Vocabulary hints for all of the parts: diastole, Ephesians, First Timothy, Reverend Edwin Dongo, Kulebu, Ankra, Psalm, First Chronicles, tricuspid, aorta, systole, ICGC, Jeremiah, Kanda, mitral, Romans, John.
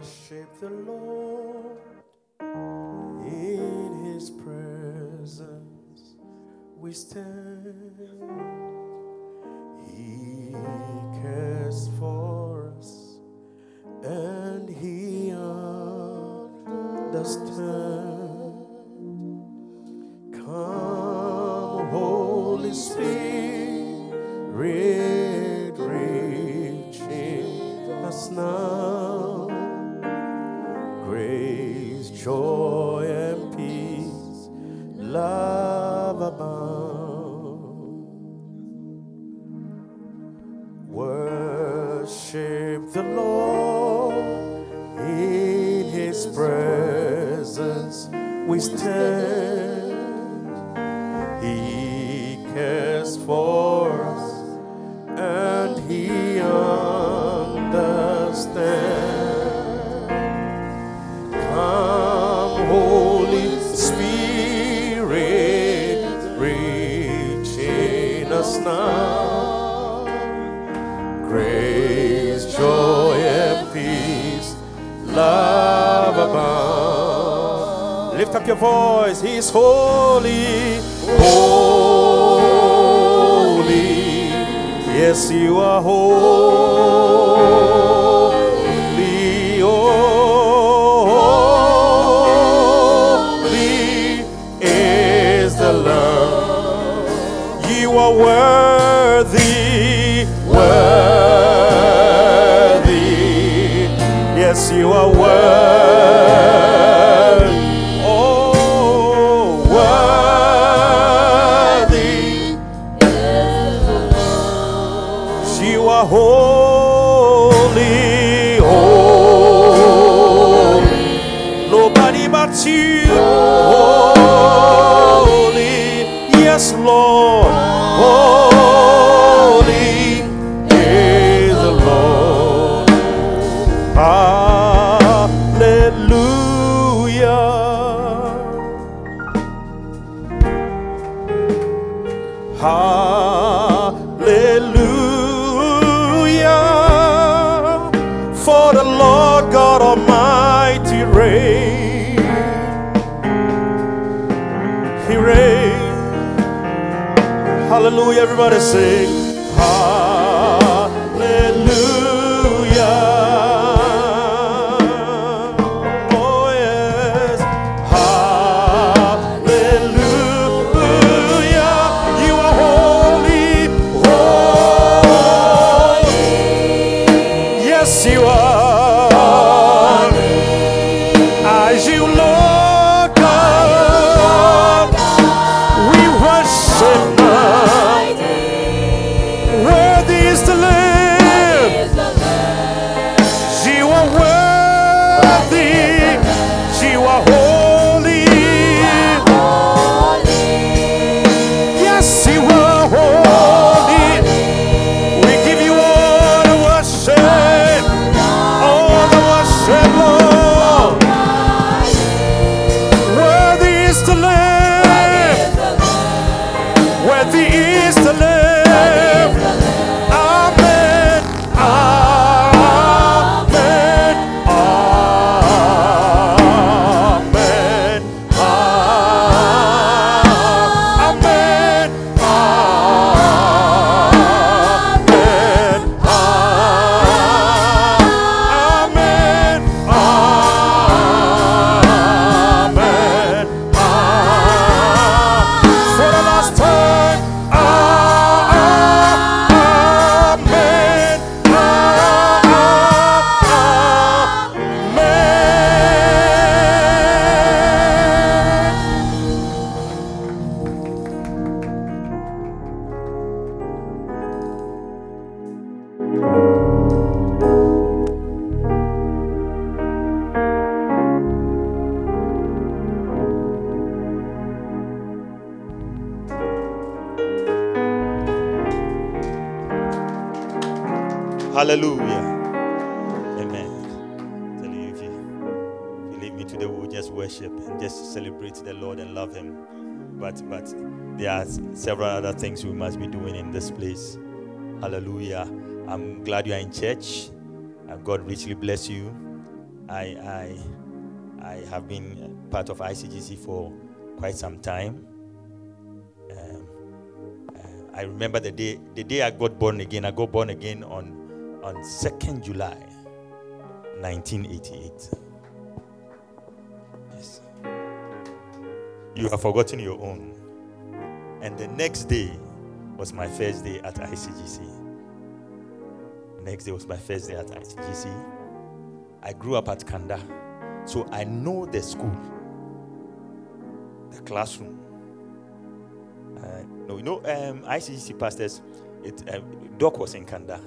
worship the Lord in his presence. We stand. He cares for us and he understands. Come, Holy Spirit, reaching us now. Grace, joy, and peace, love abound. Worship the Lord in his presence. We stand. He cares for us and he understands. Come, Holy Spirit, reaching us now. Joy and peace, love abound. Lift up your voice. He is holy, holy. Yes, you are holy, oh, holy is the Lamb. You are worthy, Yes, you are worthy, oh, worthy is the Lord. You are holy, holy, nobody but you, holy, yes, Lord, holy is the Lord. Hallelujah, for the Lord God Almighty reigns. He reigns. Hallelujah, everybody sing. Hallelujah. Oh yes. Hallelujah. Amen. I tell you, if you leave me today, we'll just worship and just celebrate the Lord and love him. But there are several other things we must be doing in this place. Hallelujah. I'm glad you are in church. God richly bless you. I have been part of ICGC for quite some time. I remember the day I got born again. I got born again on 2nd July, 1988. Yes. You have forgotten your own. And the next day was my first day at ICGC. I grew up at Kanda, so I know the school, the classroom. ICGC pastors, Doc was in Kanda,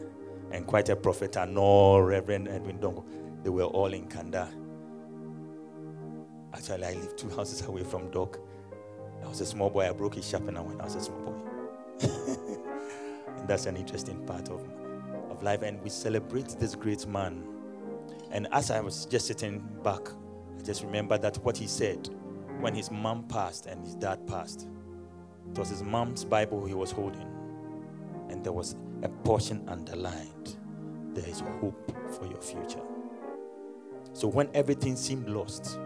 and quite a prophet, and all Reverend Edwin Dongo, they were all in Kanda. Actually, I lived 2 houses away from Doc. I was a small boy. I broke his sharpener when I was a small boy. And that's an interesting part of life. And we celebrate this great man. And as I was just sitting back, I just remember that what he said when his mom passed and his dad passed. It was his mom's Bible he was holding, and there was a portion underlined. There is hope for your future. So when everything seemed lost,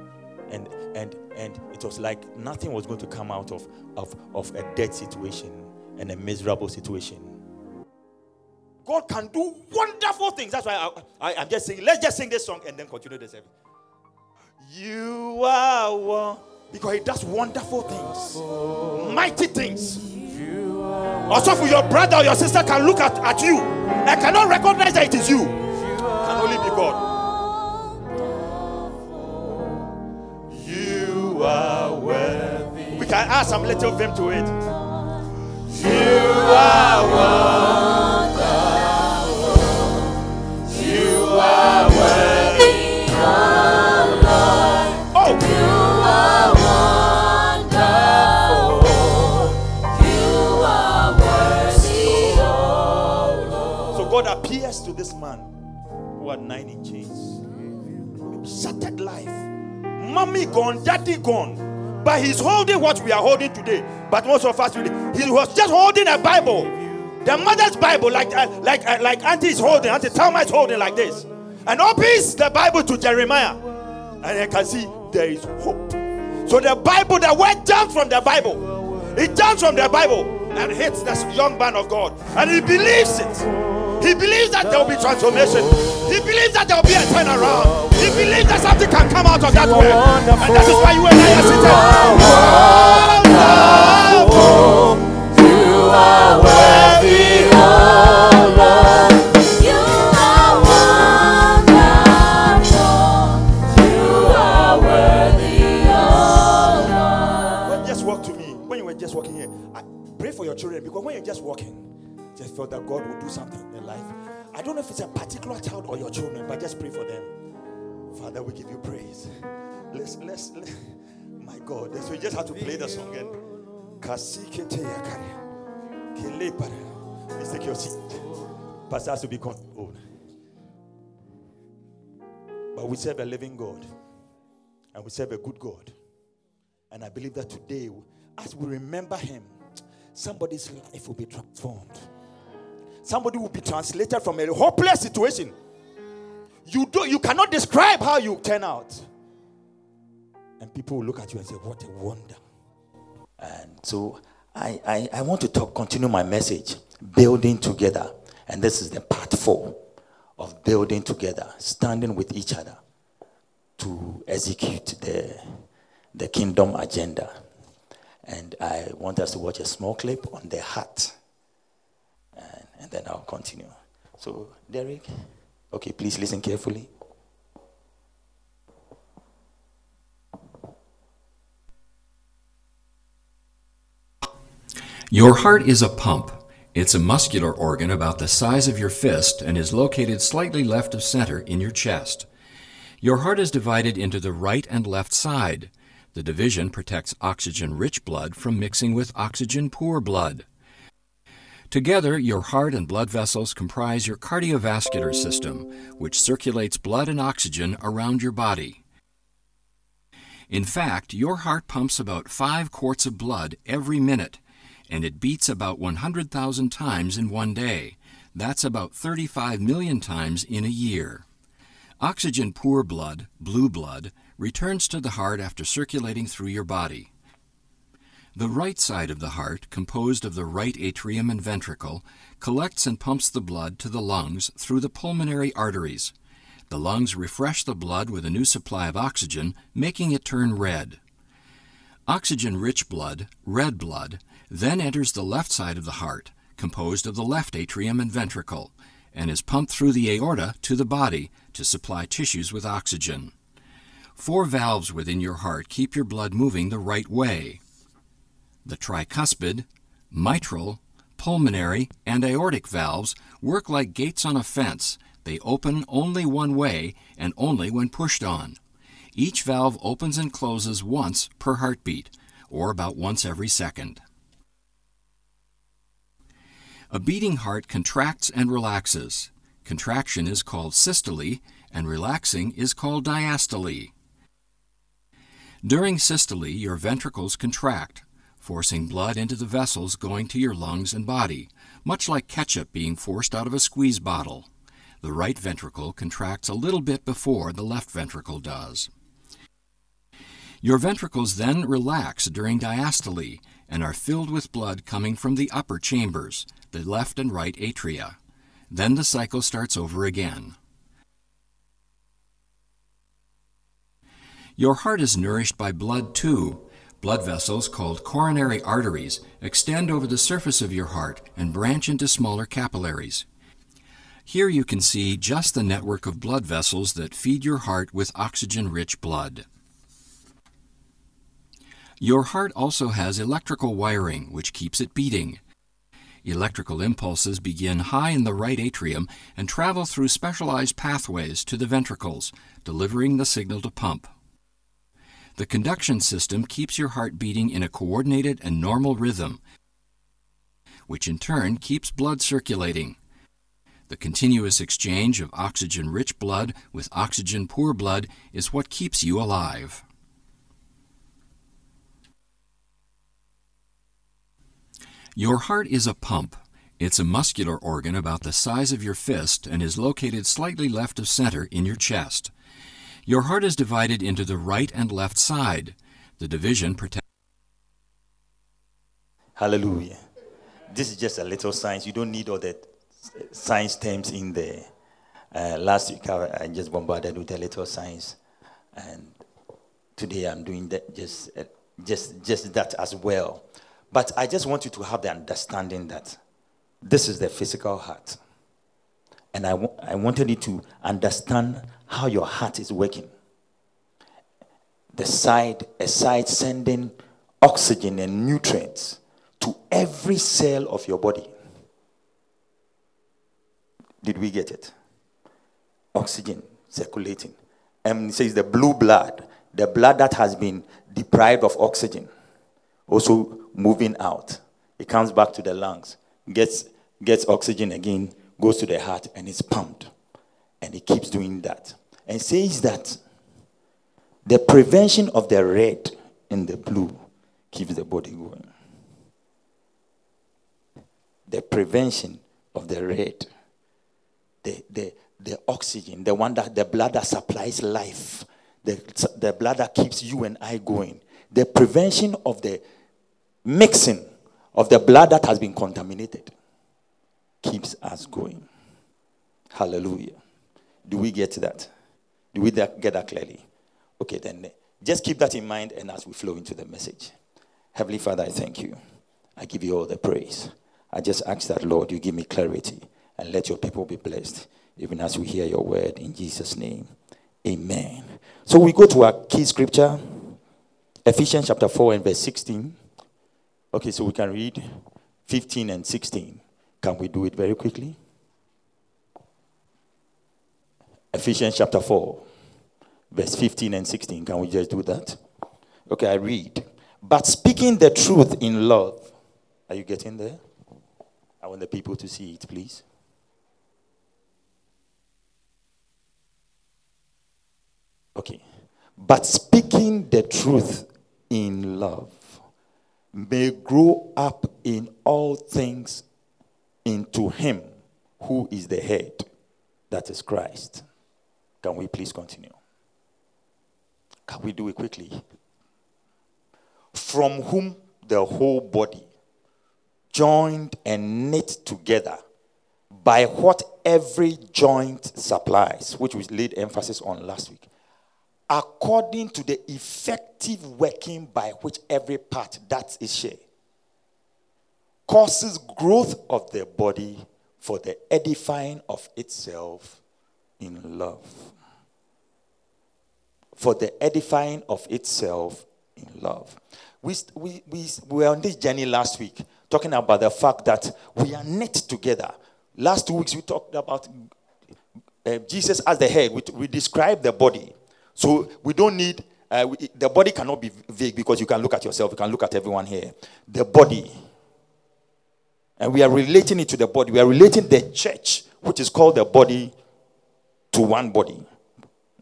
and it was like nothing was going to come out of a dead situation and a miserable situation, God can do wonderful things. That's why I'm just saying, let's just sing this song and then continue the service. You are one. Because he does wonderful things, mighty things. Also, for your brother or your sister can look at you and cannot recognize that it is you. It can only be God. You are worthy. We can add some little vim to it. You are wonderful. You are worthy. To this man who had 9 in chains, shattered life, mommy gone, daddy gone, but he's holding what we are holding today. But most of us, he was just holding a Bible, the mother's Bible, like auntie is holding, auntie Thelma is holding like this, and opens the Bible to Jeremiah, and you can see there is hope. So the Bible, the word jumped from the Bible, it jumps from the Bible and hits this young man of God, and he believes it. He believes that there will be transformation. He believes that there will be a turnaround. He believes that something can come out of that work. And that is why you and I are sitting. You are worthy, oh Lord. You are wonderful. You are worthy, oh Lord. When you just walk to me, when you were just walking here, I pray for your children, because when you're just walking, just felt that God would do something in their life. I don't know if it's a particular child or your children, but just pray for them. Father, we give you praise. Let's my God. So you just have to play the song again. Let's take your seat. Pastor has to be controlled. But we serve a living God. And we serve a good God. And I believe that today, as we remember him, somebody's life will be transformed. Somebody will be translated from a hopeless situation. You cannot describe how you turn out. And people will look at you and say, what a wonder. And so I want to continue my message, building together. And this is the part 4 of building together, standing with each other to execute the kingdom agenda. And I want us to watch a small clip on the heart. And then I'll continue. So, Derek, okay, please listen carefully. Your heart is a pump. It's a muscular organ about the size of your fist and is located slightly left of center in your chest. Your heart is divided into the right and left side. The division protects oxygen-rich blood from mixing with oxygen-poor blood. Together, your heart and blood vessels comprise your cardiovascular system, which circulates blood and oxygen around your body. In fact, your heart pumps about 5 quarts of blood every minute, and it beats about 100,000 times in one day. That's about 35 million times in a year. Oxygen-poor blood, blue blood, returns to the heart after circulating through your body. The right side of the heart, composed of the right atrium and ventricle, collects and pumps the blood to the lungs through the pulmonary arteries. The lungs refresh the blood with a new supply of oxygen, making it turn red. Oxygen-rich blood, red blood, then enters the left side of the heart, composed of the left atrium and ventricle, and is pumped through the aorta to the body to supply tissues with oxygen. 4 valves within your heart keep your blood moving the right way: the tricuspid, mitral, pulmonary, and aortic valves work like gates on a fence. They open only one way and only when pushed on. Each valve opens and closes once per heartbeat, or about once every second. A beating heart contracts and relaxes. Contraction is called systole, and relaxing is called diastole. During systole, your ventricles contract, forcing blood into the vessels going to your lungs and body, much like ketchup being forced out of a squeeze bottle. The right ventricle contracts a little bit before the left ventricle does. Your ventricles then relax during diastole and are filled with blood coming from the upper chambers, the left and right atria. Then the cycle starts over again. Your heart is nourished by blood too. Blood vessels, called coronary arteries, extend over the surface of your heart and branch into smaller capillaries. Here you can see just the network of blood vessels that feed your heart with oxygen-rich blood. Your heart also has electrical wiring, which keeps it beating. Electrical impulses begin high in the right atrium and travel through specialized pathways to the ventricles, delivering the signal to pump. The conduction system keeps your heart beating in a coordinated and normal rhythm, which in turn keeps blood circulating. The continuous exchange of oxygen-rich blood with oxygen-poor blood is what keeps you alive. Your heart is a pump. It's a muscular organ about the size of your fist and is located slightly left of center in your chest. Your heart is divided into the right and left side. The division protects... Hallelujah. This is just a little science. You don't need all that science terms in there. Last week I just bombarded with a little science. And today I'm doing that, just that as well. But I just want you to have the understanding that this is the physical heart. And I wanted you to understand how your heart is working. A side sending oxygen and nutrients to every cell of your body. Did we get it? Oxygen circulating. And it says the blue blood, the blood that has been deprived of oxygen, also moving out. It comes back to the lungs, gets oxygen again, goes to the heart, and it's pumped. And it keeps doing that. And says that the prevention of the red and the blue keeps the body going. The prevention of the red, the oxygen, the one that the blood that supplies life, the blood that keeps you and I going. The prevention of the mixing of the blood that has been contaminated keeps us going. Hallelujah. Do we get that? Do we get that clearly? Okay, then just keep that in mind, and as we flow into the message. Heavenly Father, I thank you. I give you all the praise. I just ask that, Lord, you give me clarity and let your people be blessed, even as we hear your word in Jesus' name. Amen. So we go to our key scripture, Ephesians chapter 4 and verse 16. Okay, so we can read 15 and 16. Can we do it very quickly? Ephesians chapter 4, verse 15 and 16. Can we just do that? Okay, I read. But speaking the truth in love. Are you getting there? I want the people to see it, please. Okay. But speaking the truth in love may grow up in all things into him who is the head, that is Christ. Can we please continue? Can we do it quickly? From whom the whole body, joined and knit together by what every joint supplies, which we laid emphasis on last week, according to the effective working by which every part, that's its share, causes growth of the body for the edifying of itself in love. For the edifying of itself in love. We were on this journey last week talking about the fact that we are knit together. Last 2 weeks we talked about Jesus as the head. We described the body. So we don't need, the body cannot be vague because you can look at yourself, you can look at everyone here. The body. And we are relating it to the body. We are relating the church, which is called the body, to one body.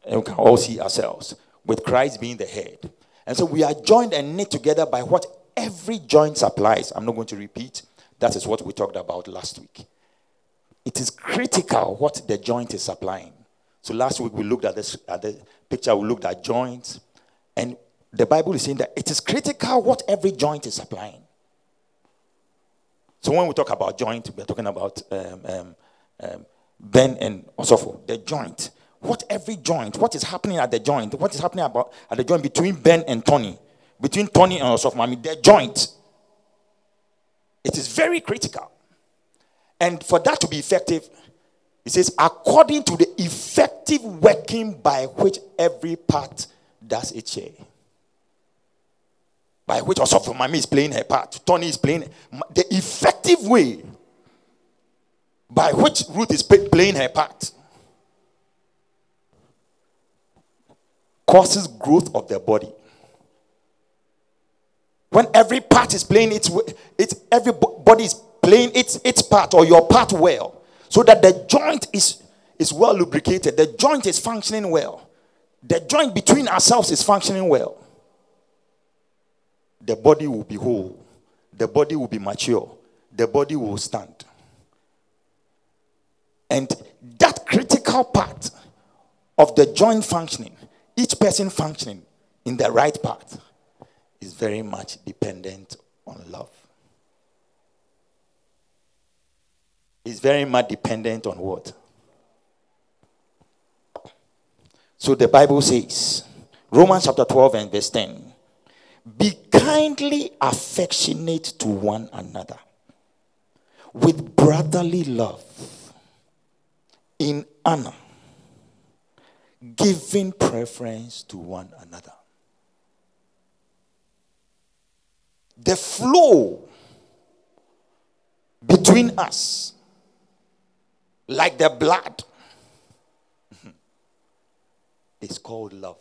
And we can all see ourselves with Christ being the head. And so we are joined and knit together by what every joint supplies. I'm not going to repeat. That is what we talked about last week. It is critical what the joint is supplying. So last week we looked at this, at the picture, we looked at joints, and the Bible is saying that it is critical what every joint is supplying. So when we talk about joint, we're talking about Ben and so forth, the joint. What every joint, what is happening at the joint, what is happening about at the joint between Ben and Tony, between Tony and Osofo, I mean, the joint. It is very critical. And for that to be effective, it says, according to the effective working by which every part does its share. By which also Mami is playing her part. Tony is playing. The effective way by which Ruth is playing her part causes growth of the body. When every part is playing its everybody is playing its part or your part well, so that the joint is well lubricated, the joint is functioning well, the joint between ourselves is functioning well, the body will be whole, the body will be mature, the body will stand. And that critical part of the joint functioning, each person functioning in the right part, is very much dependent on love. It's very much dependent on what? So the Bible says, Romans chapter 12 and verse 10, be kindly affectionate to one another with brotherly love, in honor, giving preference to one another. The flow between us, like the blood, is called love.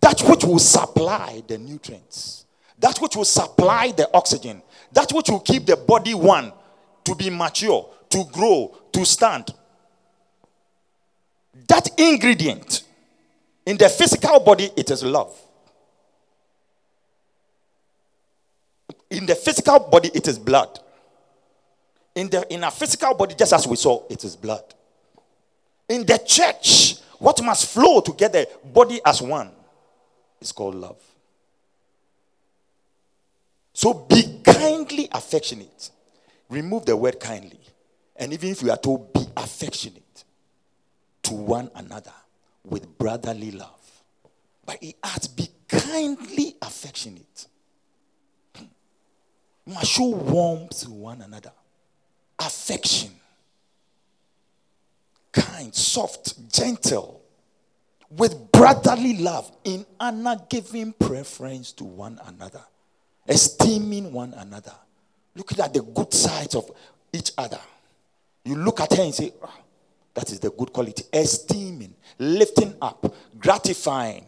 That which will supply the nutrients, that which will supply the oxygen, that which will keep the body one, to be mature, to grow, to stand. That ingredient in the physical body, it is love. In the physical body, it is blood. In our physical body, just as we saw, it is blood. In the church, what must flow together, body as one, is called love. So be kindly affectionate. Remove the word kindly. And even if we are told, be affectionate to one another with brotherly love. But it adds, be kindly affectionate. You must show warmth to one another. Affection. Kind, soft, gentle. With brotherly love. In honor, giving preference to one another. Esteeming one another. Looking at the good sides of each other. You look at her and say, oh, that is the good quality. Esteeming, lifting up, gratifying.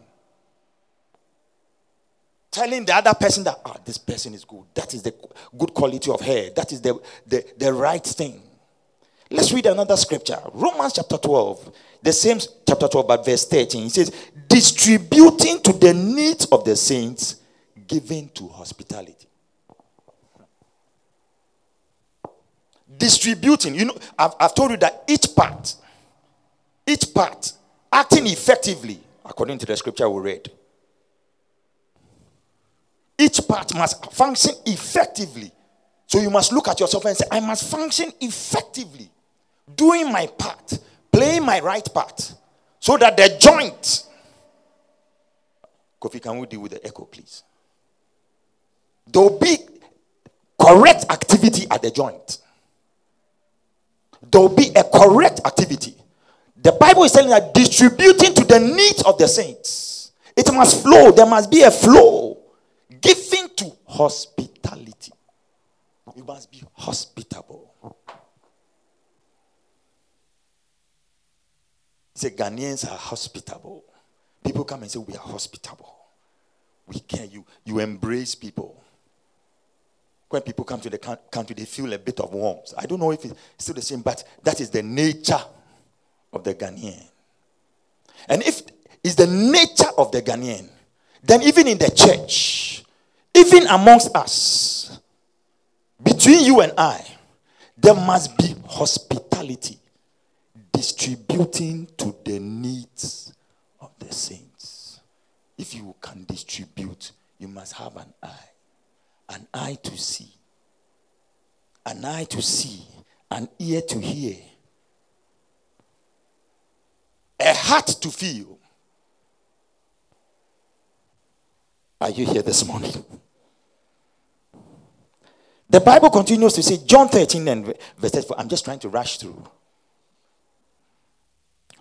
Telling the other person that, ah, oh, this person is good. That is the good quality of her. That is the right thing. Let's read another scripture. Romans chapter 12, the same chapter 12, but verse 13. It says, distributing to the needs of the saints, giving to hospitality. Distributing. You know, I've told you that each part Each part acting effectively according to the scripture we read. Each part must function effectively. So you must look at yourself and say, I must function effectively, doing my part, playing my right part, so that the joint... Kofi, can we deal with the echo, please? There will be correct activity at the joint. There will be a correct activity. The Bible is telling that distributing to the needs of the saints. It must flow. There must be a flow. Giving to hospitality. You must be hospitable. Say, Ghanaians are hospitable. People come and say, we are hospitable. We care. You embrace people. When people come to the country, they feel a bit of warmth. I don't know if it's still the same, but that is the nature of the Ghanaian. And if it's the nature of the Ghanaian, then even in the church, even amongst us, between you and I, there must be hospitality, distributing to the needs of the saints. If you can distribute, you must have an eye to see, an ear to hear, a heart to feel. Are you here this morning? The Bible continues to say, John 13 and verse 4. I'm just trying to rush through.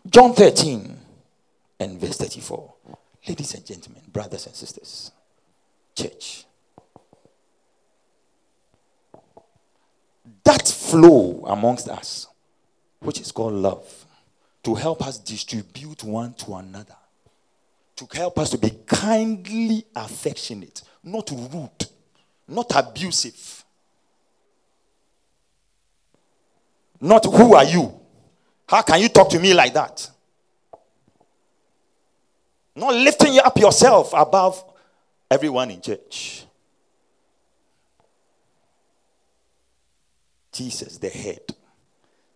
John 13 and verse 34. Ladies and gentlemen, brothers and sisters, church. That flow amongst us, which is called love, to help us distribute one to another, to help us to be kindly affectionate, not rude, not abusive, not who are you? How can you talk to me like that? Not lifting up yourself above everyone in church. Jesus, the head,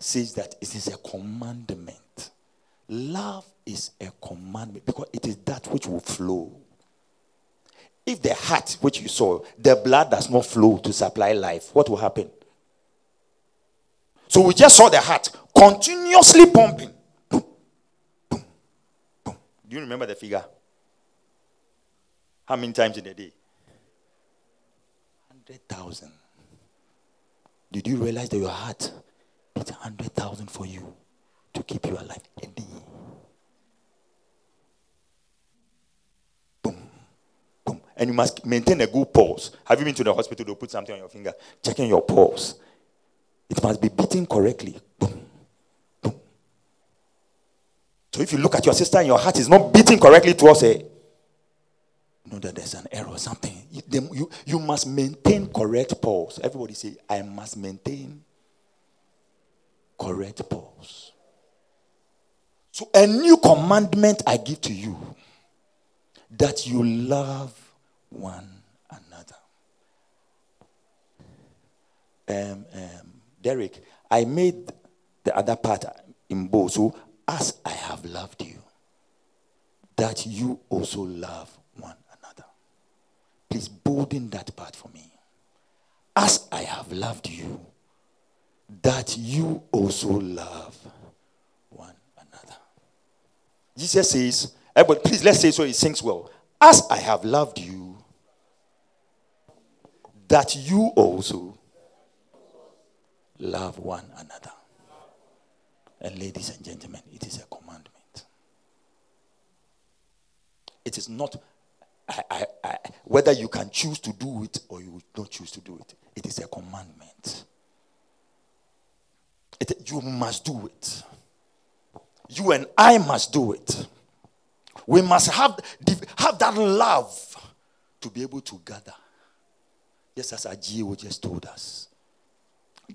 says that it is a commandment. Love is a commandment because it is that which will flow. If the heart which you saw, the blood does not flow to supply life, what will happen? So we just saw the heart continuously pumping. Boom, boom, boom. Do you remember the figure? How many times in a day? 100,000. Did you realize that your heart beats 100,000 for you to keep you alive a day? Boom, boom. And you must maintain a good pulse. Have you been to the hospital? They'll put something on your finger, checking your pulse. It must be beating correctly. Boom, boom. So if you look at your sister and your heart is not beating correctly towards her, know that there's an error or something. You must maintain correct pulse. Everybody say, I must maintain correct pulse. So a new commandment I give to you, that you love one another. Derek, I made the other part in bold. So as I have loved you, that you also love one another. Please bolden that part for me. As I have loved you, that you also love one another. Jesus says, but please let's say so it sings well. As I have loved you, that you also love one another. And ladies and gentlemen, it is a commandment. It is not whether you can choose to do it or you don't choose to do it. It is a commandment. You must do it. You and I must do it. We must have that love to be able to gather. Just as Ajio just told us.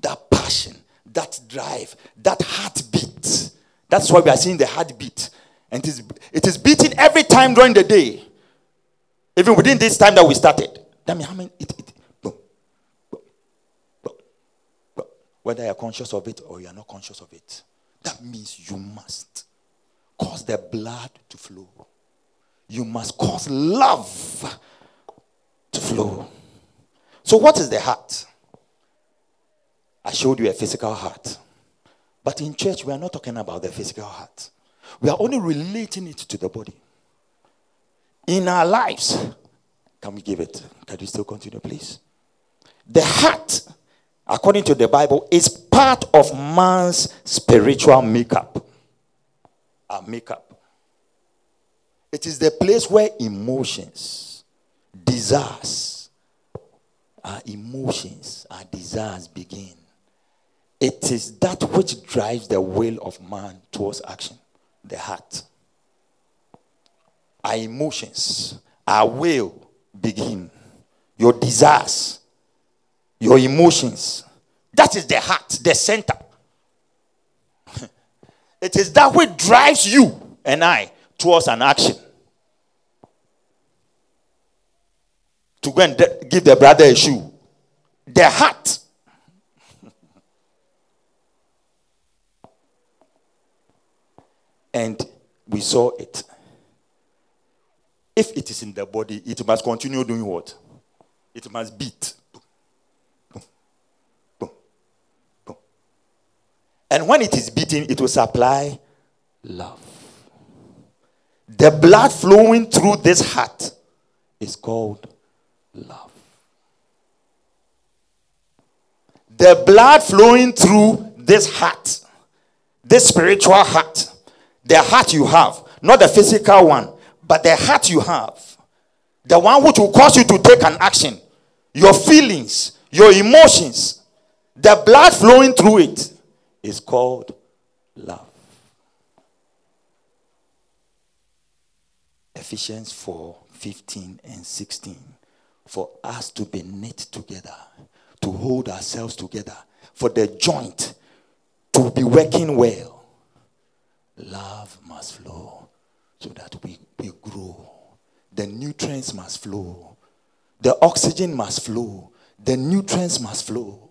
That passion, that drive, that heartbeat. That's why we are seeing the heartbeat. And it is beating every time during the day. Even within this time that we started. That means how many? Boom, boom, boom, boom. Whether you are conscious of it or you are not conscious of it. That means you must. cause the blood to flow. You must cause love to flow. So what is the heart? I showed you a physical heart. But in church, we are not talking about the physical heart. We are only relating it to the body. In our lives, can we give it? Can you still continue, please? The heart, according to the Bible, is part of man's spiritual makeup. Our makeup. It is the place where emotions, desires, our desires begin. It is that which drives the will of man towards action. The heart. Our emotions, our will begin. Your desires, your emotions. That is the heart, the center. It is that which drives you and I towards an action. To go and give the brother a shoe. The heart. And we saw it. If it is in the body, it must continue doing what? It must beat. Boom, boom, boom. And when it is beating, it will supply love. The blood flowing through this heart is called love. The blood flowing through this heart, this spiritual heart, the heart you have, not the physical one, but the heart you have, the one which will cause you to take an action, your feelings, your emotions, the blood flowing through it is called love. Ephesians 4:15 and 16. For us to be knit together, to hold ourselves together, for the joint to be working well. Love must flow so that we grow. The nutrients must flow. The oxygen must flow. The nutrients must flow.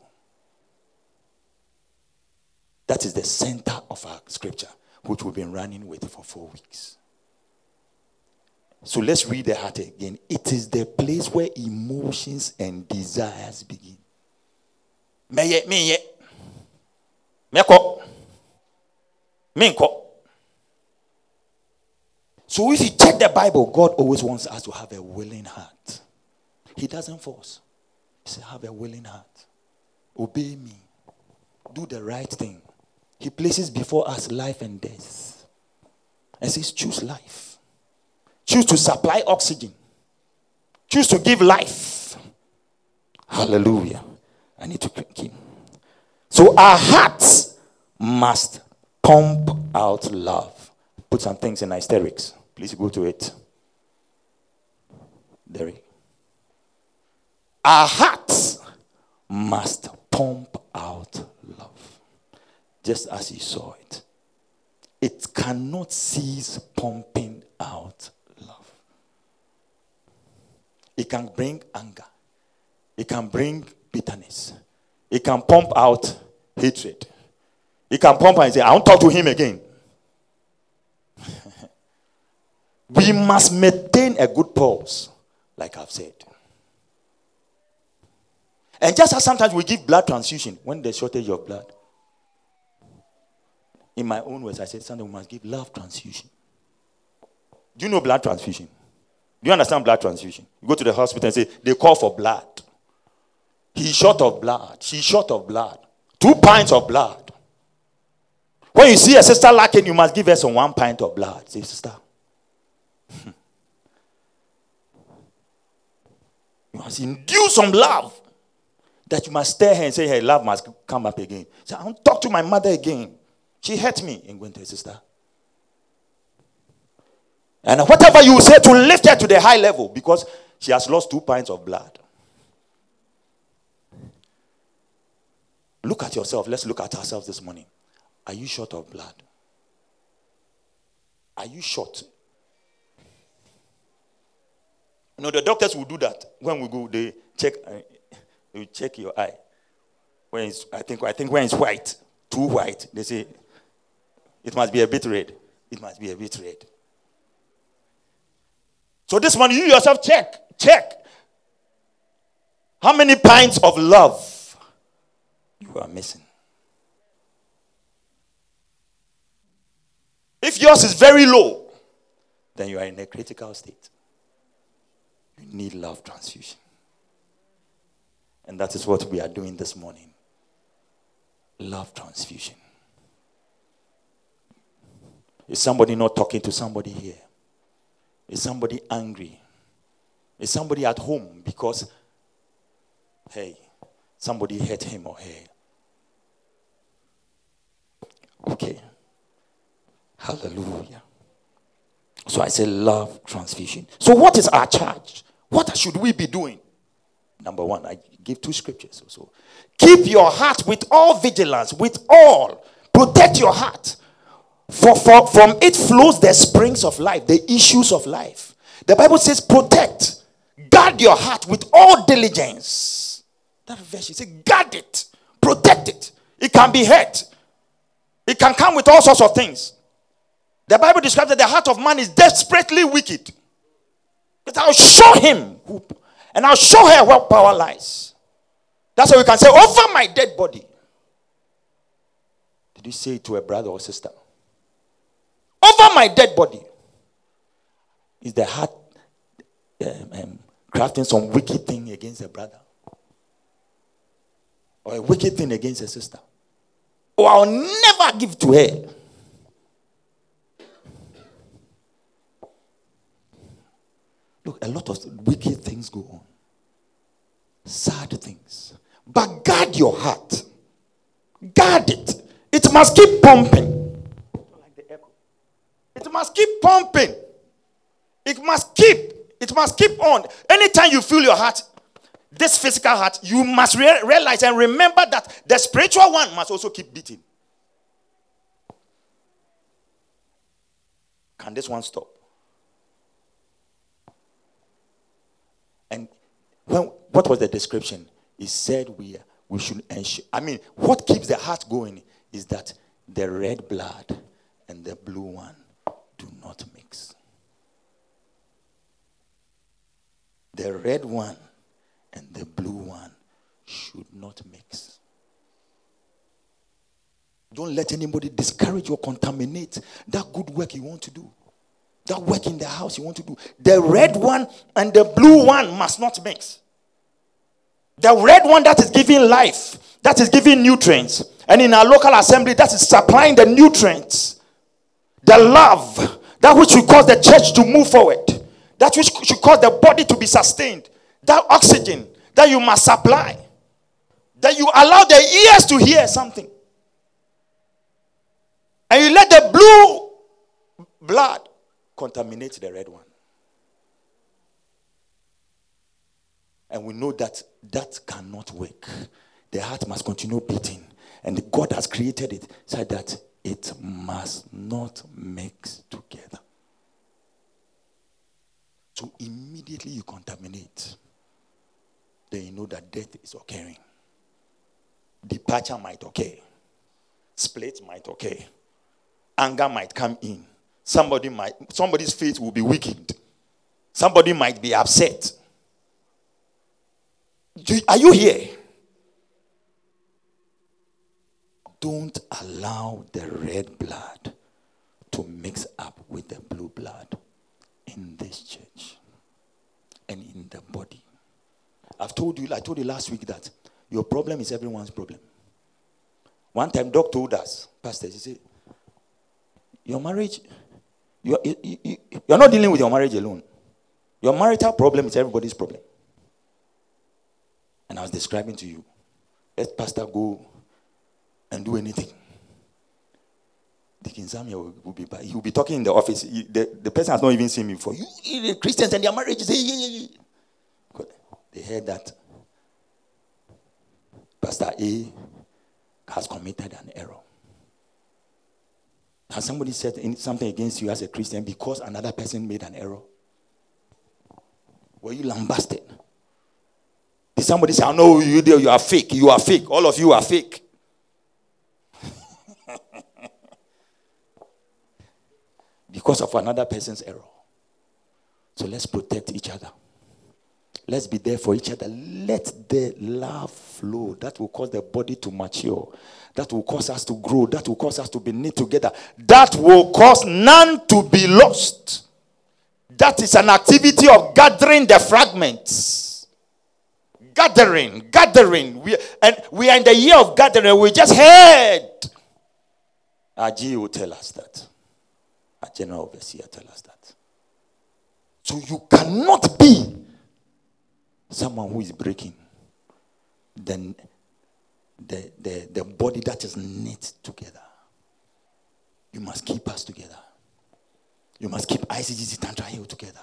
That is the center of our scripture, which we've been running with for 4 weeks. So let's read the heart again. It is the place where emotions and desires begin. Meye. Meko. Minko. So if you check the Bible, God always wants us to have a willing heart. He doesn't force. He says, have a willing heart. Obey me. Do the right thing. He places before us life and death. And says, choose life. Choose to supply oxygen. Choose to give life. Hallelujah. I need to keep. So our hearts must pump out love. Put some things in hysterics. Please go to it. There. Our hearts must pump out love. Just as you saw it. It cannot cease pumping out love. It can bring anger. It can bring bitterness. It can pump out hatred. It can pump out and say, I won't talk to him again. We must maintain a good pulse, like I've said. And just as sometimes we give blood transfusion when there's shortage of blood. In my own words, I said, sometimes we must give love transfusion. Do you know blood transfusion? Do you understand blood transfusion? You go to the hospital and say, they call for blood. He's short of blood. She's short of blood. 2 pints of blood. When you see a sister lacking, you must give her some 1 pint of blood. Say, sister. You must induce some love that you must stare her and say, hey, love must come up again. So I don't talk to my mother again. She hurt me. And went to her sister. And whatever you say to lift her to the high level because she has lost 2 pints of blood. Look at yourself. Let's look at ourselves this morning. Are you short of blood? Are you short? No, the doctors will do that. When we go, they check your eye. When it's, I think when it's white, too white, they say, it must be a bit red. it must be a bit red. So this one, you yourself check. How many pints of love you are missing? If yours is very low, then you are in a critical state. You need love transfusion. And that is what we are doing this morning. Love transfusion. Is somebody not talking to somebody here? Is somebody angry? Is somebody at home because, hey, somebody hurt him or her? Okay. Hallelujah. So I say love transfusion. So what is our charge? What should we be doing? Number one, I give two scriptures also. Keep your heart with all vigilance, with all. Protect your heart. For from it flows the springs of life, the issues of life. The Bible says protect. Guard your heart with all diligence. That verse, you say guard it. Protect it. It can be hurt. It can come with all sorts of things. The Bible describes that the heart of man is desperately wicked. But I'll show him and I'll show her where power lies. That's how we can say, over my dead body. Did you say it to a brother or sister? Over my dead body. Is the heart crafting some wicked thing against a brother? Or a wicked thing against a sister? Or I'll never give to her. Look, a lot of wicked things go on. Sad things. But guard your heart. Guard it. It must keep pumping. Like the echo. It must keep pumping. It must keep on. Anytime you feel your heart, this physical heart, you must realize and remember that the spiritual one must also keep beating. Can this one stop? And what was the description? He said we should ensure. I mean, what keeps the heart going is that the red blood and the blue one do not mix. The red one and the blue one should not mix. Don't let anybody discourage or contaminate that good work you want to do. That work in the house you want to do. The red one and the blue one must not mix. The red one that is giving life, that is giving nutrients. And in our local assembly, that is supplying the nutrients. The love, that which will cause the church to move forward. That which should cause the body to be sustained. That oxygen that you must supply. That you allow the ears to hear something. And you let the blue blood contaminate the red one. And we know that cannot work. The heart must continue beating. And God has created it so that it must not mix together. So immediately you contaminate. Then you know that death is occurring. Departure might occur. Split might occur. Anger might come in. Somebody's faith will be weakened. Somebody might be upset. Are you here? Don't allow the red blood to mix up with the blue blood in this church and in the body. I told you last week that your problem is everyone's problem. One time, Doc told us, Pastor, he said, your marriage. You're not dealing with your marriage alone. Your marital problem is everybody's problem. And I was describing to you, let pastor go and do anything. The Kinsamia will be back. He will be talking in the office. The person has not even seen me before. You Christians and their marriages. They heard that Pastor A has committed an error. Has somebody said something against you as a Christian because another person made an error? Were you lambasted? Did somebody say, no, you are fake. You are fake. All of you are fake. because of another person's error. So let's protect each other. Let's be there for each other. Let the love flow. That will cause the body to mature. That will cause us to grow. That will cause us to be knit together. That will cause none to be lost. That is an activity of gathering the fragments. Gathering. We are in the year of gathering. We just heard. Aji will tell us that. Our general overseer tell us that. So you cannot be someone who is breaking, then the body that is knit together. You must keep us together. You must keep ICGC Tantra Hill together.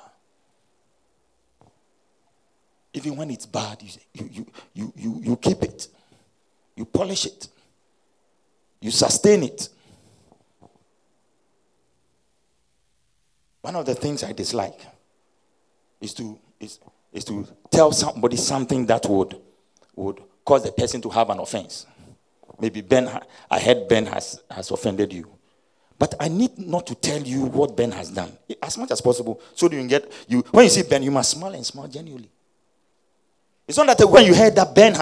Even when it's bad, you keep it. You polish it. You sustain it. One of the things I dislike is to tell somebody something that would cause the person to have an offense. Maybe Ben has offended you. But I need not to tell you what Ben has done as much as possible. So when you see Ben, you must smile and smile genuinely. It's not that when you heard that Ben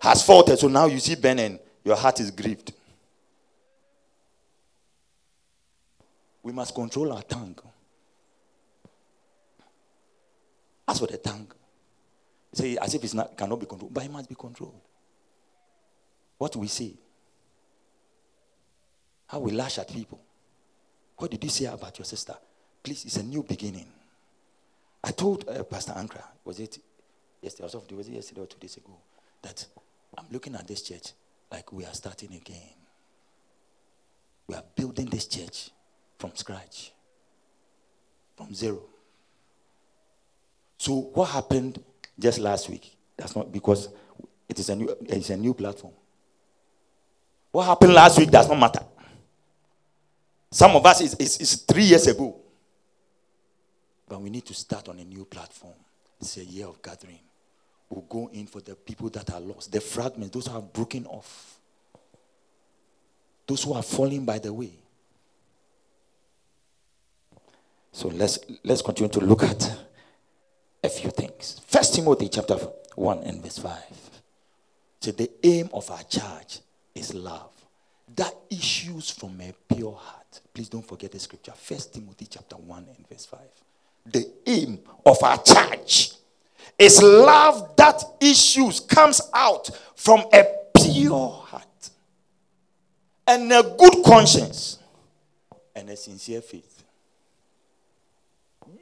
has faulted, so now you see Ben and your heart is grieved. We must control our tongue. As for the tongue, say as if it cannot be controlled, but it must be controlled. What we say, how we lash at people. What did you say about your sister? Please, it's a new beginning. I told Pastor Ankra, was it yesterday or 2 days ago, that I'm looking at this church like we are starting again. We are building this church from scratch, from zero. So what happened just last week? That's not because it's a new platform. What happened last week does not matter. Some of us is 3 years ago. But we need to start on a new platform. It's a year of gathering. We'll go in for the people that are lost, the fragments, those who are broken off, those who are falling by the way. So let's continue to look at a few things. First Timothy chapter 1 and verse 5. So the aim of our charge is love that issues from a pure heart. Please don't forget the scripture. First Timothy chapter 1 and verse 5. The aim of our charge is love that issues, comes out from a pure heart and a good conscience and a sincere faith.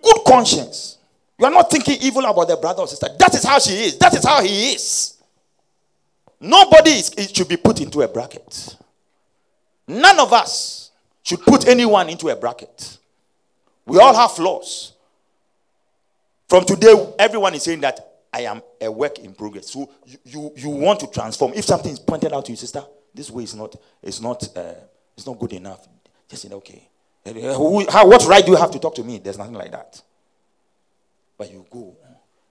Good conscience. You are not thinking evil about the brother or sister. That is how she is. That is how he is. Nobody should be put into a bracket. None of us should put anyone into a bracket. We all have flaws. From today, everyone is saying that I am a work in progress. So you want to transform. If something is pointed out to you, sister, this way is not good enough. Just say, okay. What right do you have to talk to me? There's nothing like that. But you go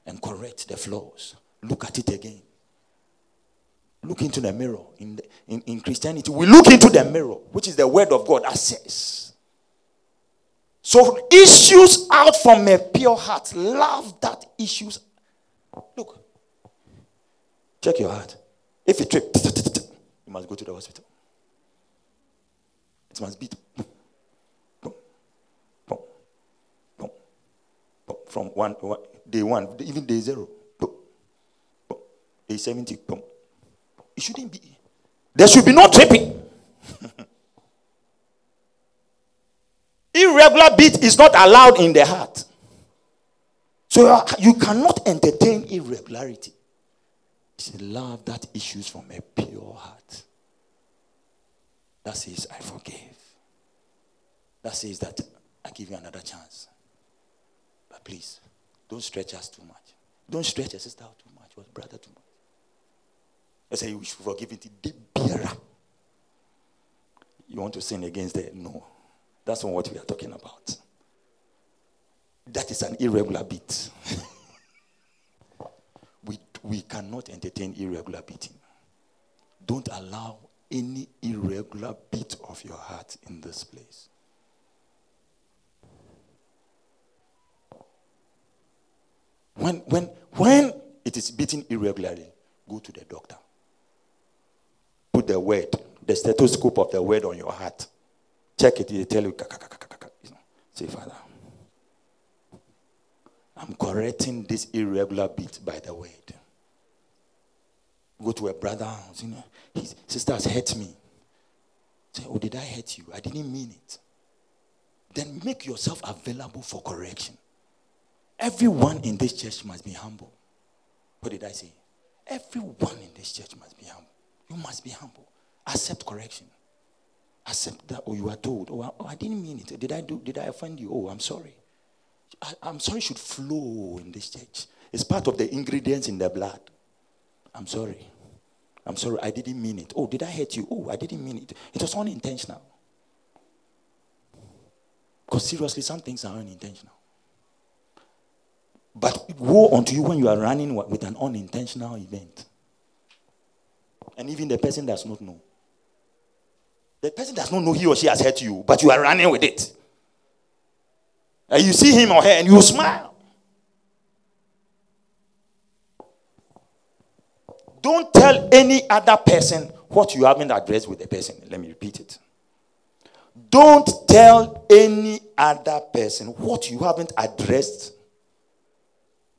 and correct the flaws. Look at it again. Look into the mirror. In Christianity, we look into the mirror, which is the word of God, assess. So issues out from a pure heart. Love that issues. Look. Check your heart. If it trips, you must go to the hospital. It must beat. From day one, even day zero, day 70, it shouldn't be. There should be no tripping. Irregular beat is not allowed in the heart. So you cannot entertain irregularity. It's a love that issues from a pure heart. That says, I forgive. That says that I give you another chance. Please, don't stretch us too much. Don't stretch a sister out too much or brother too much. I say we should forgive it. The bearer. You want to sin against it? No. That's not what we are talking about. That is an irregular beat. We cannot entertain irregular beating. Don't allow any irregular beat of your heart in this place. When it is beating irregularly, go to the doctor. Put the word, the stethoscope of the word on your heart. Check it, they tell you, say, Father, I'm correcting this irregular beat by the word. Go to a brother, his sister has hurt me. Say, oh, did I hurt you? I didn't mean it. Then make yourself available for correction. Everyone in this church must be humble. What did I say? Everyone in this church must be humble. You must be humble. Accept correction. Accept that, oh, you are told, oh, I didn't mean it. Did I offend you? Oh, I'm sorry. I'm sorry should flow in this church. It's part of the ingredients in the blood. I'm sorry. I'm sorry, I didn't mean it. Oh, did I hurt you? Oh, I didn't mean it. It was unintentional. Because seriously, some things are unintentional. But woe unto you when you are running with an unintentional event. And even the person does not know. The person does not know he or she has hurt you, but you are running with it. And you see him or her and you smile. Don't tell any other person what you haven't addressed with the person. Let me repeat it. Don't tell any other person what you haven't addressed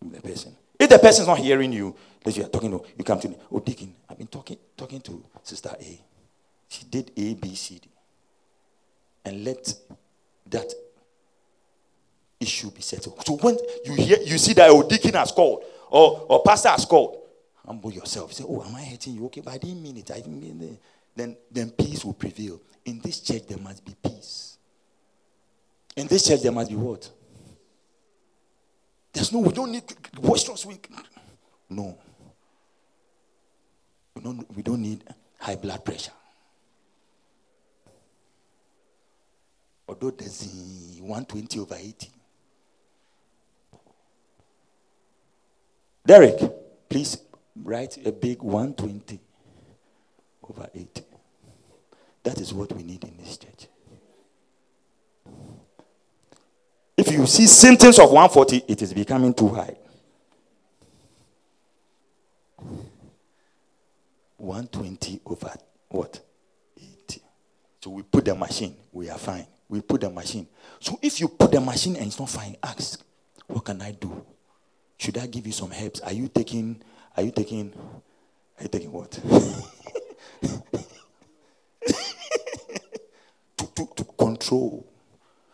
with the person. If the person's not hearing you, that you are talking to, you come to me. Oh, Deacon, I've been talking to Sister A. She did A, B, C, D. And let that issue be settled. So when you see that, oh, Deacon has called, or Pastor has called, humble yourself. Say, oh, am I hurting you? Okay, but I didn't mean it. I didn't mean it. Then peace will prevail. In this church, there must be peace. In this church, there must be what? We don't need boisterous week. No. We don't need high blood pressure. Although there's 120/80. Derek, please write a big 120/80. That is what we need in this church. If you see symptoms of 140, it is becoming too high. 120 what? 80. So we put the machine, we are fine. We put the machine. So if you put the machine and it's not fine, ask, what can I do? Should I give you some herbs? Are you taking what? to control.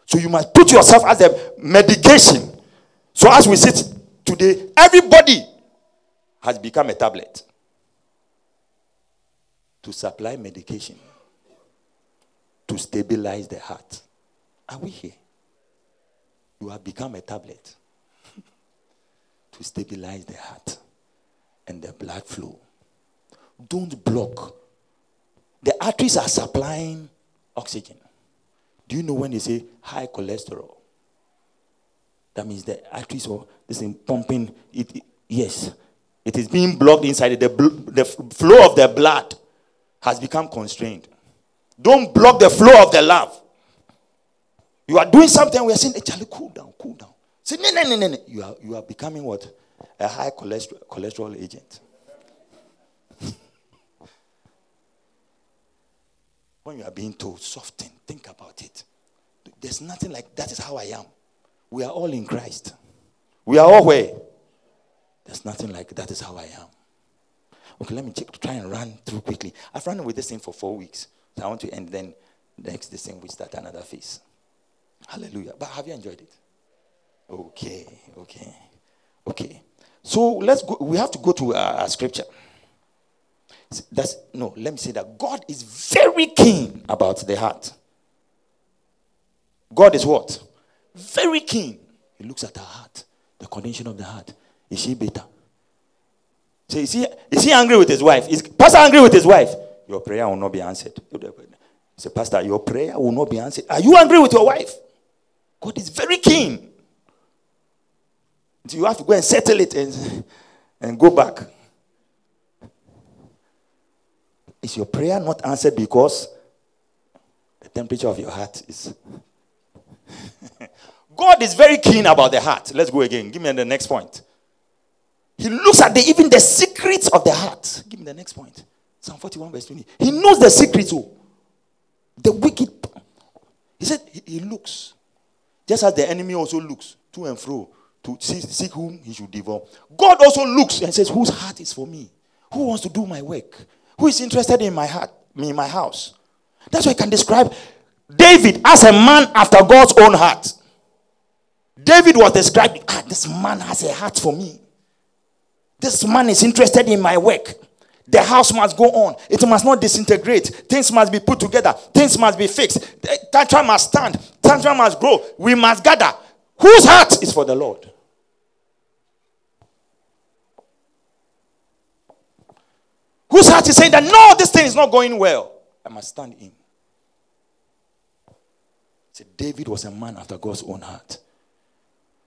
So you must put yourself as a medication. So as we sit today, everybody has become a tablet to supply medication to stabilize the heart. Are we here? You have become a tablet to stabilize the heart and the blood flow. Don't block. The arteries are supplying oxygen. Do you know when they say high cholesterol? That means the arteries are pumping. It is being blocked inside. The flow of the blood has become constrained. Don't block the flow of the love. You are doing something. We are saying, "Charlie, cool down." Say, no. You are becoming what? A high cholesterol agent. When you are being told, soften, think about it. There's nothing like, that is how I am. We are all in Christ. We are all where? There's nothing like, that is how I am. Okay, let me try and run through quickly. I've run with this thing for 4 weeks. So I want to end then. Next, this thing, we start another phase. Hallelujah. But have you enjoyed it? Okay. So let's go. We have to go to our scripture. Let me say that God is very keen about the heart. God is what? Very keen. He looks at our heart, the condition of the heart. Is she bitter? So is he angry with his wife? Is Pastor angry with his wife? Your prayer will not be answered. Say, Pastor, your prayer will not be answered. Are you angry with your wife? God is very keen. So you have to go and settle it and go back. Is your prayer not answered because the temperature of your heart is... God is very keen about the heart. Let's go again. Give me the next point. He looks at even the secrets of the heart. Give me the next point. Psalm 41 verse 20. He knows the secrets. The wicked. He said he looks. Just as the enemy also looks to and fro to seek whom he should devour. God also looks and says, whose heart is for me? Who wants to do my work? Who is interested in my heart, me, in my house? That's why I can describe David as a man after God's own heart. David was described, this man has a heart for me. This man is interested in my work. The house must go on. It must not disintegrate. Things must be put together. Things must be fixed. Tantrum must stand. Tantrum must grow. We must gather. Whose heart is for the Lord? Whose heart is saying that, no, this thing is not going well. I must stand in. So David was a man after God's own heart.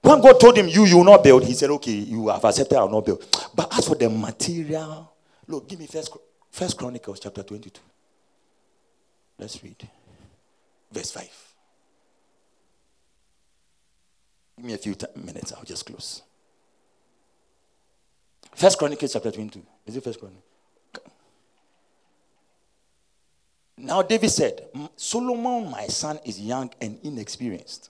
When God told him, you will not build, he said, okay, you have accepted, I will not build. But as for the material, look, give me First Chronicles chapter 22. Let's read. Verse 5. Give me a few minutes, I'll just close. First Chronicles chapter 22. Is it First Chronicles? Now David said, Solomon, my son, is young and inexperienced.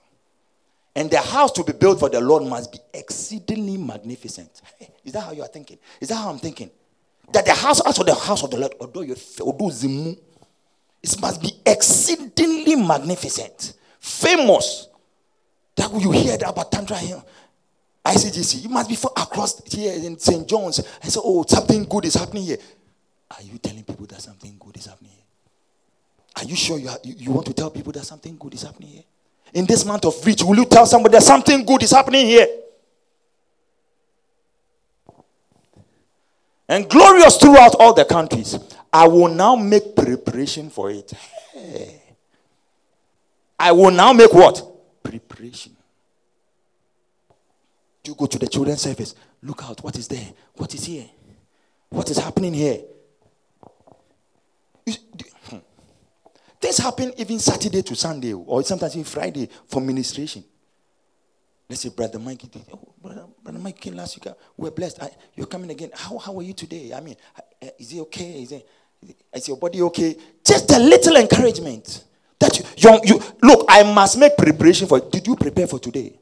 And the house to be built for the Lord must be exceedingly magnificent. Is that how you are thinking? Is that how I'm thinking? That the house, as for the house of the Lord, it must be exceedingly magnificent, famous. That you hear that about Tantra here, ICGC. You must be across here in St. John's. I say, oh, something good is happening here. Are you telling people that something good is happening here? Are you sure you want to tell people that something good is happening here? In this month of reach, will you tell somebody that something good is happening here? And glorious throughout all the countries. I will now make preparation for it. Hey. I will now make what? Preparation. You go to the children's service. Look out. What is there? What is here? What is happening here? Things happen even Saturday to Sunday, or sometimes even Friday for ministration. Let's say, Brother Mike, Brother Mike came last week. We were blessed. You're coming again. How are you today? I mean, is it okay? Is your body okay? Just a little encouragement. That you look, I must make preparation for it. Did you prepare for today?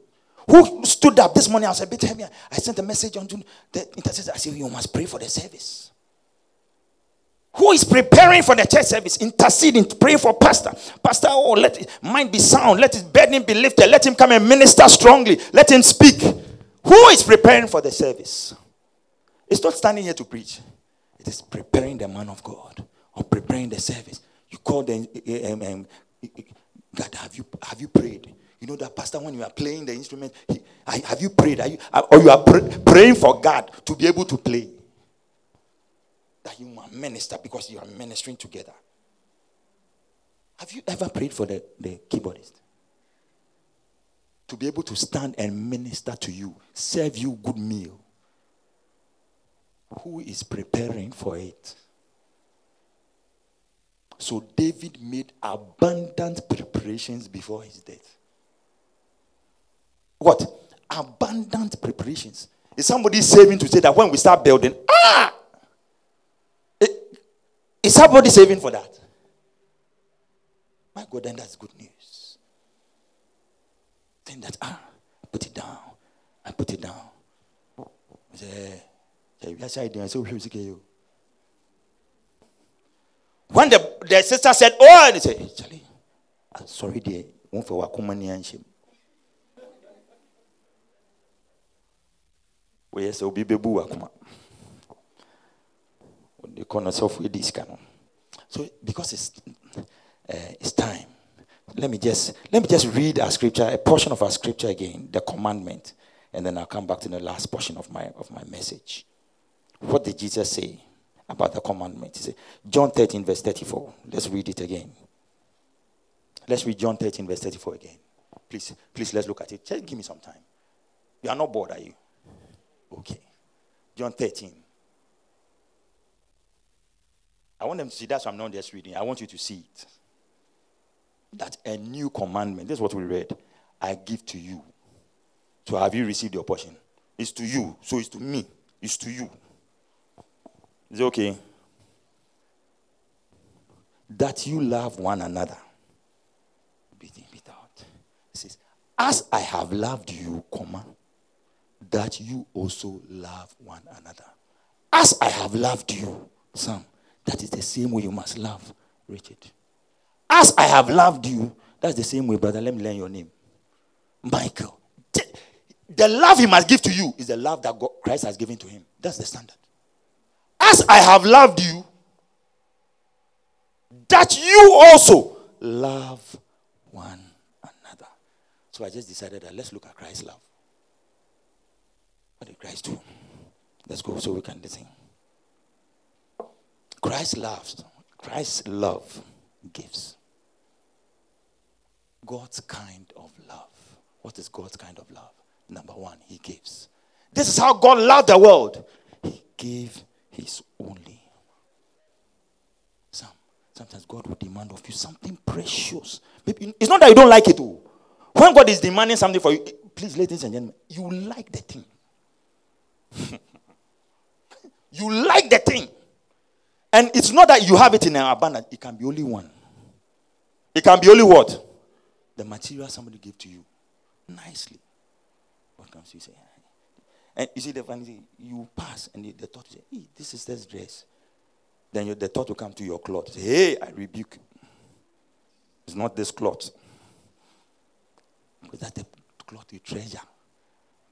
Who stood up this morning? I was a bit heavy. I sent a message on to the intercessor. I said, you must pray for the service. Who is preparing for the church service? Interceding, pray for pastor. Pastor, oh, let his mind be sound. Let his burden be lifted. Let him come and minister strongly. Let him speak. Who is preparing for the service? It's not standing here to preach. It is preparing the man of God or preparing the service. You call them, God, have you prayed? You know that pastor, when you are playing the instrument, have you prayed? Are you praying for God to be able to play? That you must minister because you are ministering together. Have you ever prayed for the keyboardist? To be able to stand and minister to you, serve you good meal. Who is preparing for it? So David made abundant preparations before his death. What? Abundant preparations. Is somebody saving to say that when we start building, is somebody saving for that? My God, then that's good news. Then that, put it down. I put it down. I say, when the sister said, oh, and he said, Charlie, I'm sorry, dear. We yes, will be babu akuma. So because it's time, let me just read our scripture, a portion of our scripture again, the commandment, and then I'll come back to the last portion of my message. What did Jesus say about the commandment? He said, John 13 verse 34. Let's read it again. Let's read John 13 verse 34 again. Please let's look at it. Just give me some time. You are not bored, are you? Okay. John 13. I want them to see. That's why I'm not just reading. I want you to see it. That's a new commandment. This is what we read. I give to you. So have you received your portion? It's to you. So it's to me. It's to you. Is it okay? That you love one another. It says, as I have loved you, comma, that you also love one another. As I have loved you, Sam, that is the same way you must love Richard. As I have loved you, that's the same way, brother. Let me learn your name. Michael. The love he must give to you is the love that God, Christ has given to him. That's the standard. As I have loved you, that you also love one another. So I just decided that let's look at Christ's love. What did Christ do? Let's go so we can listen. Christ loves. Christ's love gives. God's kind of love. What is God's kind of love? Number one, he gives. This is how God loved the world. He gave his only. Sometimes God will demand of you something precious. Maybe it's not that you don't like it. All. When God is demanding something for you, please, ladies and gentlemen, you like the thing. You like the thing. And it's not that you have it in an abundance. It can be only one. It can be only what? The material somebody gave to you. Nicely. What comes to you say? And you see the funny thing, you pass and the thought say, hey, this is this dress. Then the thought will come to your cloth. Say, hey, I rebuke you. It's not this cloth. Because that's the cloth you treasure.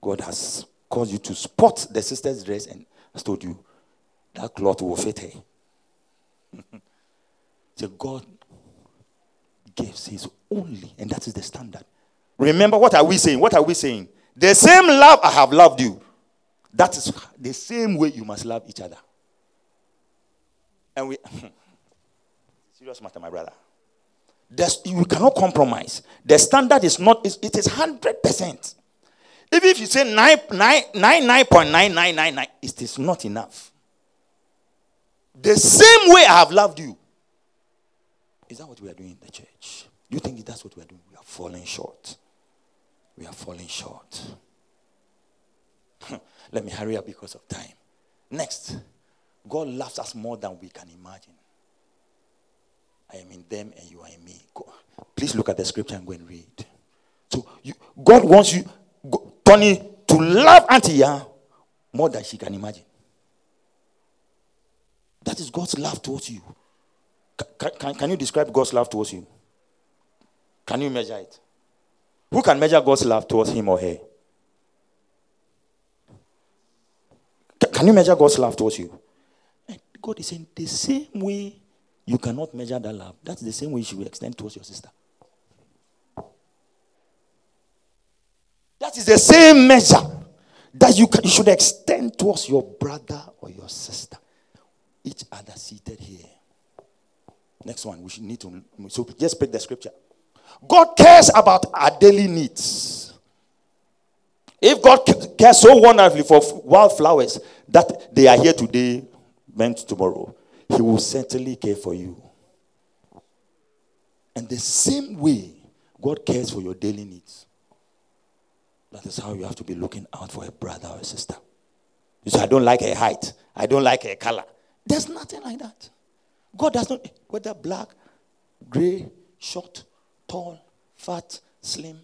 God has caused you to spot the sister's dress and has told you, that cloth will fit her. So God gives his only, and that is the standard. Remember, what are we saying? What are we saying? The same love I have loved you. That is the same way you must love each other. And we... serious matter, my brother. You cannot compromise. The standard is not... It is 100%. Even if you say 99.9999, it is not enough. The same way I have loved you. Is that what we are doing in the church? Do you think that's what we are doing? We are falling short. We are falling short. Let me hurry up because of time. Next, God loves us more than we can imagine. I am in them and you are in me. Go. Please look at the scripture and go and read. So God wants you, Tony, to love Auntie Yah more than she can imagine. That is God's love towards you. Can you describe God's love towards you? Can you measure it? Who can measure God's love towards him or her? Can you measure God's love towards you? And God is saying the same way you cannot measure that love. That's the same way she will extend towards your sister. That is the same measure that you should extend towards your brother or your sister. Each other seated here. Next one, we should need to... So just pick the scripture. God cares about our daily needs. If God cares so wonderfully for wildflowers that they are here today, meant tomorrow, he will certainly care for you. And the same way God cares for your daily needs. That is how you have to be looking out for a brother or a sister. You say, I don't like her height. I don't like her color. There's nothing like that. God does not, whether black, gray, short, tall, fat, slim.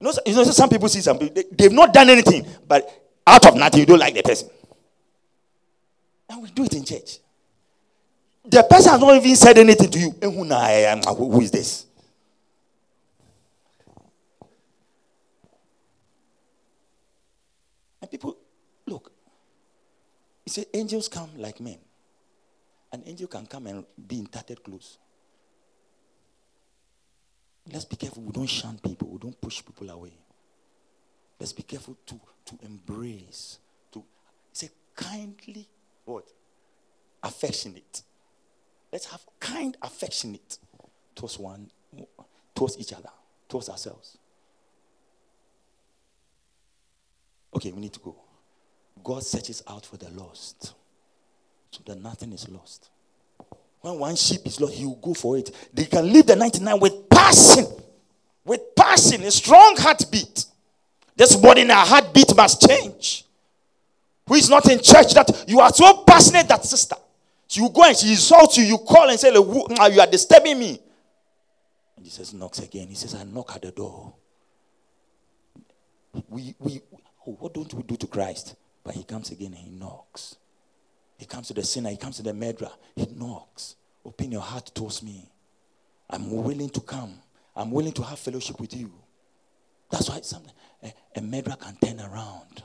You know, some people see some people, they've not done anything, but out of nothing, you don't like the person. And we do it in church. The person has not even said anything to you. Who is this? And people, look, you say angels come like men. An angel can come and be in tattered clothes. Let's be careful. We don't shun people. We don't push people away. Let's be careful to embrace. To say kindly, what? Affectionate. Let's have kind affectionate towards one, towards each other, towards ourselves. Okay, we need to go. God searches out for the lost so that nothing is lost. When one sheep is lost, he will go for it. They can leave the 99 with passion. With passion, a strong heartbeat. This morning, our heartbeat must change. who is not in church, that you are so passionate, that sister. So you go and she insults you, you call and say, you are disturbing me. And he says, knocks again. He says, I knock at the door. What don't we do to Christ? But he comes again and he knocks. He comes to the sinner, he comes to the murderer, he knocks. Open your heart towards me. I'm willing to come. I'm willing to have fellowship with you. That's why a murderer can turn around.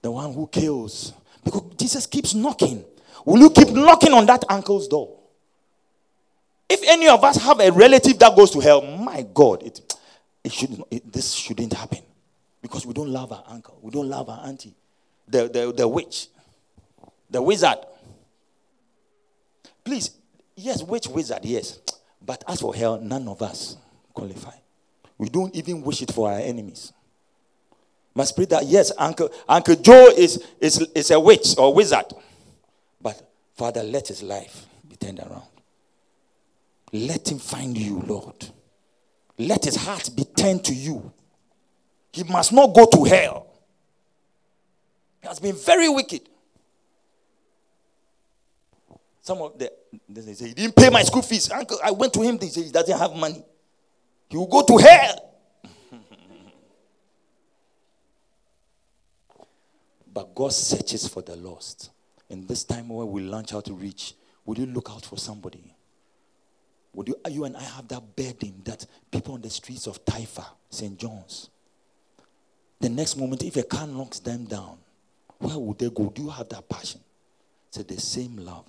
The one who kills. Because Jesus keeps knocking. Will you keep knocking on that uncle's door? If any of us have a relative that goes to hell, my God, this shouldn't happen. Because we don't love our uncle. We don't love our auntie. The witch. The wizard. Please. Yes, witch, wizard, yes. But as for hell, none of us qualify. We don't even wish it for our enemies. My spirit that, yes, Uncle Joe is a witch or wizard. But Father, let his life be turned around. Let him find you, Lord. Let his heart be turned to you. He must not go to hell. He has been very wicked. Some of them, they say, he didn't pay my school fees. Uncle, I went to him. They say he doesn't have money. He will go to hell. But God searches for the lost. In this time when we launch out to reach, will you look out for somebody? Would you and I have that burden that people on the streets of Taifa, St. John's, the next moment, if a car knocks them down, where would they go? Do you have that passion? It's the same love.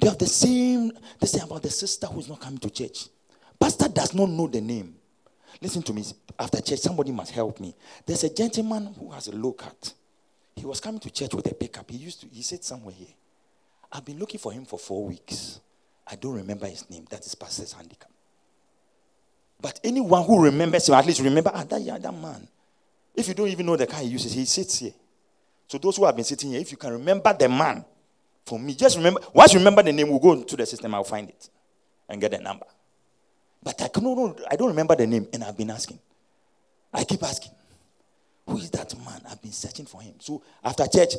They have the same about the sister who is not coming to church. Pastor does not know the name. Listen to me. After church, somebody must help me. There's a gentleman who has a low cut. He was coming to church with a pickup. He said somewhere here, I've been looking for him for 4 weeks. I don't remember his name. That is Pastor's handicap. But anyone who remembers him, at least remember, that man. If you don't even know the car he uses, he sits here. So those who have been sitting here, if you can remember the man, for me, just remember, once you remember the name, we'll go into the system, I'll find it and get the number. But I don't remember the name, and I've been asking. I keep asking, who is that man? I've been searching for him. So after church,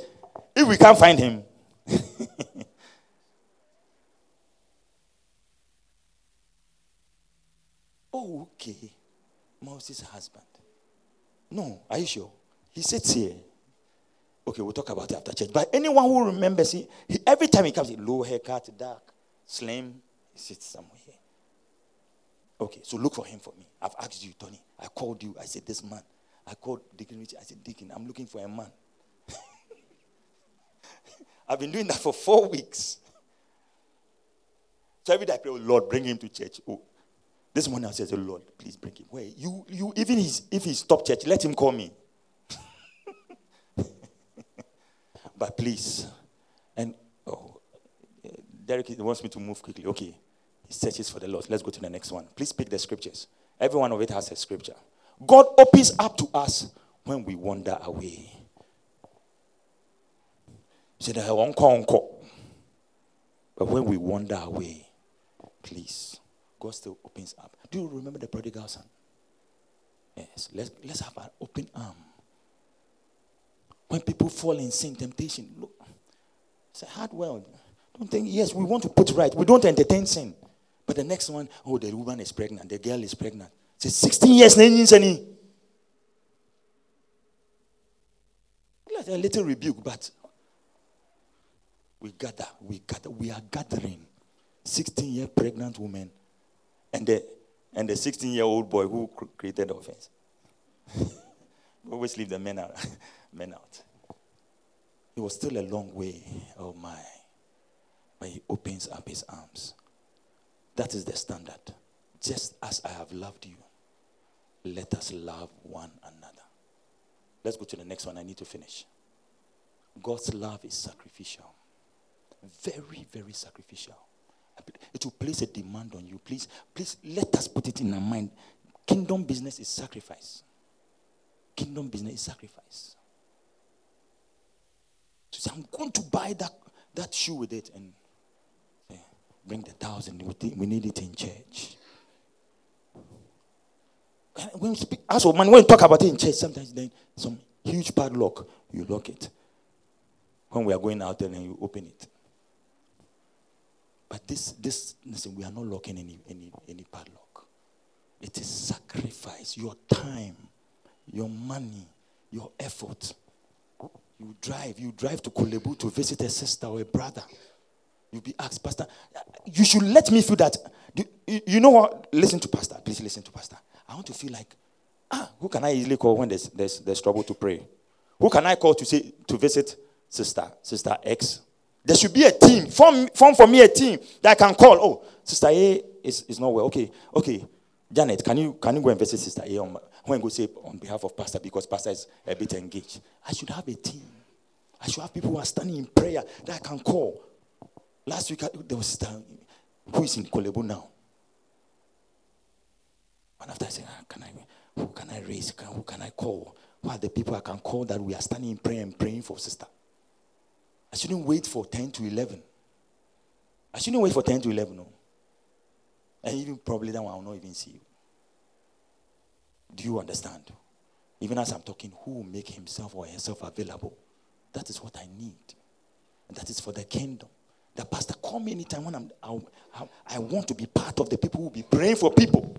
if we can't find him, oh, okay, Moses' husband. No, are you sure? He sits here. Okay, we'll talk about it after church. But anyone who remembers, he every time he comes, low haircut, dark, slim, he sits somewhere here. Okay, so look for him for me. I've asked you, Tony. I called you. I said, this man. I called Deacon Richie. I said, Deacon, I'm looking for a man. I've been doing that for 4 weeks. So every day I pray, oh, Lord, bring him to church. Oh, this morning I said, oh, Lord, please bring him. Wait, you even if he stopped church, let him call me. But please, Derek wants me to move quickly. Okay, he searches for the Lord. Let's go to the next one. Please pick the scriptures. Every one of it has a scripture. God opens up to us when we wander away. But when we wander away, please, God still opens up. Do you remember the prodigal son? Yes, let's have an open arm. When people fall in sin, temptation, look, it's a hard world. Don't think, yes, we want to put right. We don't entertain sin. But the next one, oh, the woman is pregnant. The girl is pregnant. It's 16 years. Like a little rebuke, but we gather. We are gathering 16-year pregnant woman and the 16-year-old boy who created the offense. Always leave the men out. It was still a long way, oh my. But he opens up his arms. That is the standard. Just as I have loved you, let us love one another. Let's go to the next one. I need to finish. God's love is sacrificial. Very, very sacrificial. It will place a demand on you. Please, let us put it in our mind. Kingdom business is sacrifice. Kingdom business is sacrifice. So say, I'm going to buy that shoe with it and bring the 1,000. We need it in church. When we speak, as a man, when we talk about it in church, sometimes then some huge padlock, you lock it. When we are going out there and you open it. But this listen, we are not locking any padlock. It is sacrifice. Your time, your money, your effort. You drive to Kulebu to visit a sister or a brother. You'll be asked, Pastor, you should let me feel that. You know what? Listen to Pastor. Please listen to Pastor. I want to feel like, who can I easily call when there's trouble to pray? Who can I call to visit Sister X? There should be a team. Form for me a team that I can call. Oh, Sister A is not well. Okay. Janet, can you go and visit Sister A when go say on behalf of Pastor because Pastor is a bit engaged? I should have a team. I should have people who are standing in prayer that I can call. Last week there was Sister who is in Kolebu now. And after I said, who can I raise? Who can I call? Who are the people I can call that we are standing in prayer and praying for Sister? I shouldn't wait for 10 to 11. I shouldn't wait for 10 to 11, no. And even probably that one I will not even see you. Do you understand? Even as I'm talking, who will make himself or herself available? That is what I need. And that is for the kingdom. The pastor, call me anytime when I want to be part of the people who will be praying for people.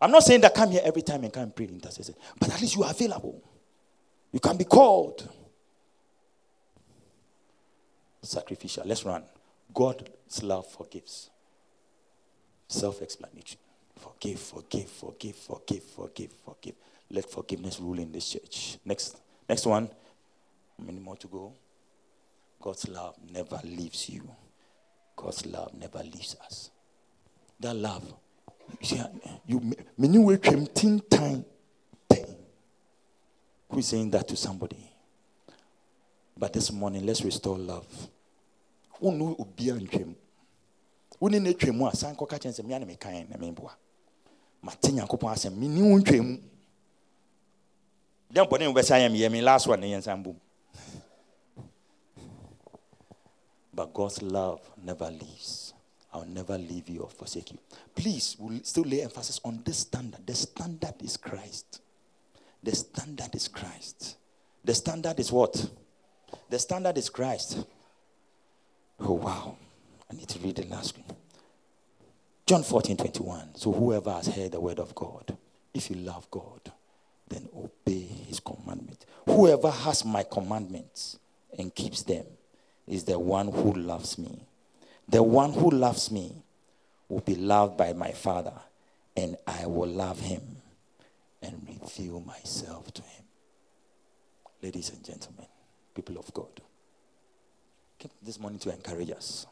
I'm not saying that come here every time and come and pray intercession. But at least you are available. You can be called. Sacrificial. Let's run. God's love forgives. Self-explanatory. Forgive. Let forgiveness rule in this church. Next one. Many more to go. God's love never leaves you. God's love never leaves us. That love. You time. Who is saying that to somebody? But this morning, let's restore love. But God's love never leaves. I'll never leave you or forsake you. Please, we'll still lay emphasis on this standard. The standard is Christ. The standard is Christ. The standard is what? The standard is Christ. Oh, wow. I need to read the last one. John 14:21. So whoever has heard the word of God, if you love God, then obey his commandment. Whoever has my commandments and keeps them is the one who loves me. The one who loves me will be loved by my Father, and I will love him and reveal myself to him. Ladies and gentlemen, people of God, I came this morning to encourage us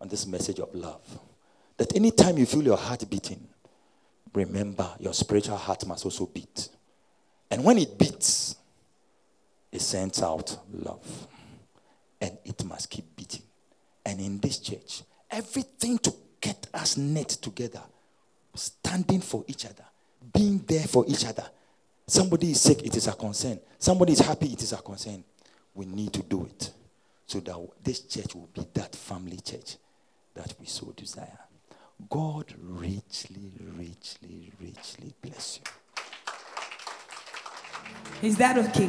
on this message of love. That anytime you feel your heart beating, remember your spiritual heart must also beat. And when it beats, it sends out love. And it must keep beating. And in this church, everything to get us knit together, standing for each other, being there for each other. Somebody is sick, it is a concern. Somebody is happy, it is a concern. We need to do it so that this church will be that family church that we so desire. God richly, richly, richly bless you. Is that okay?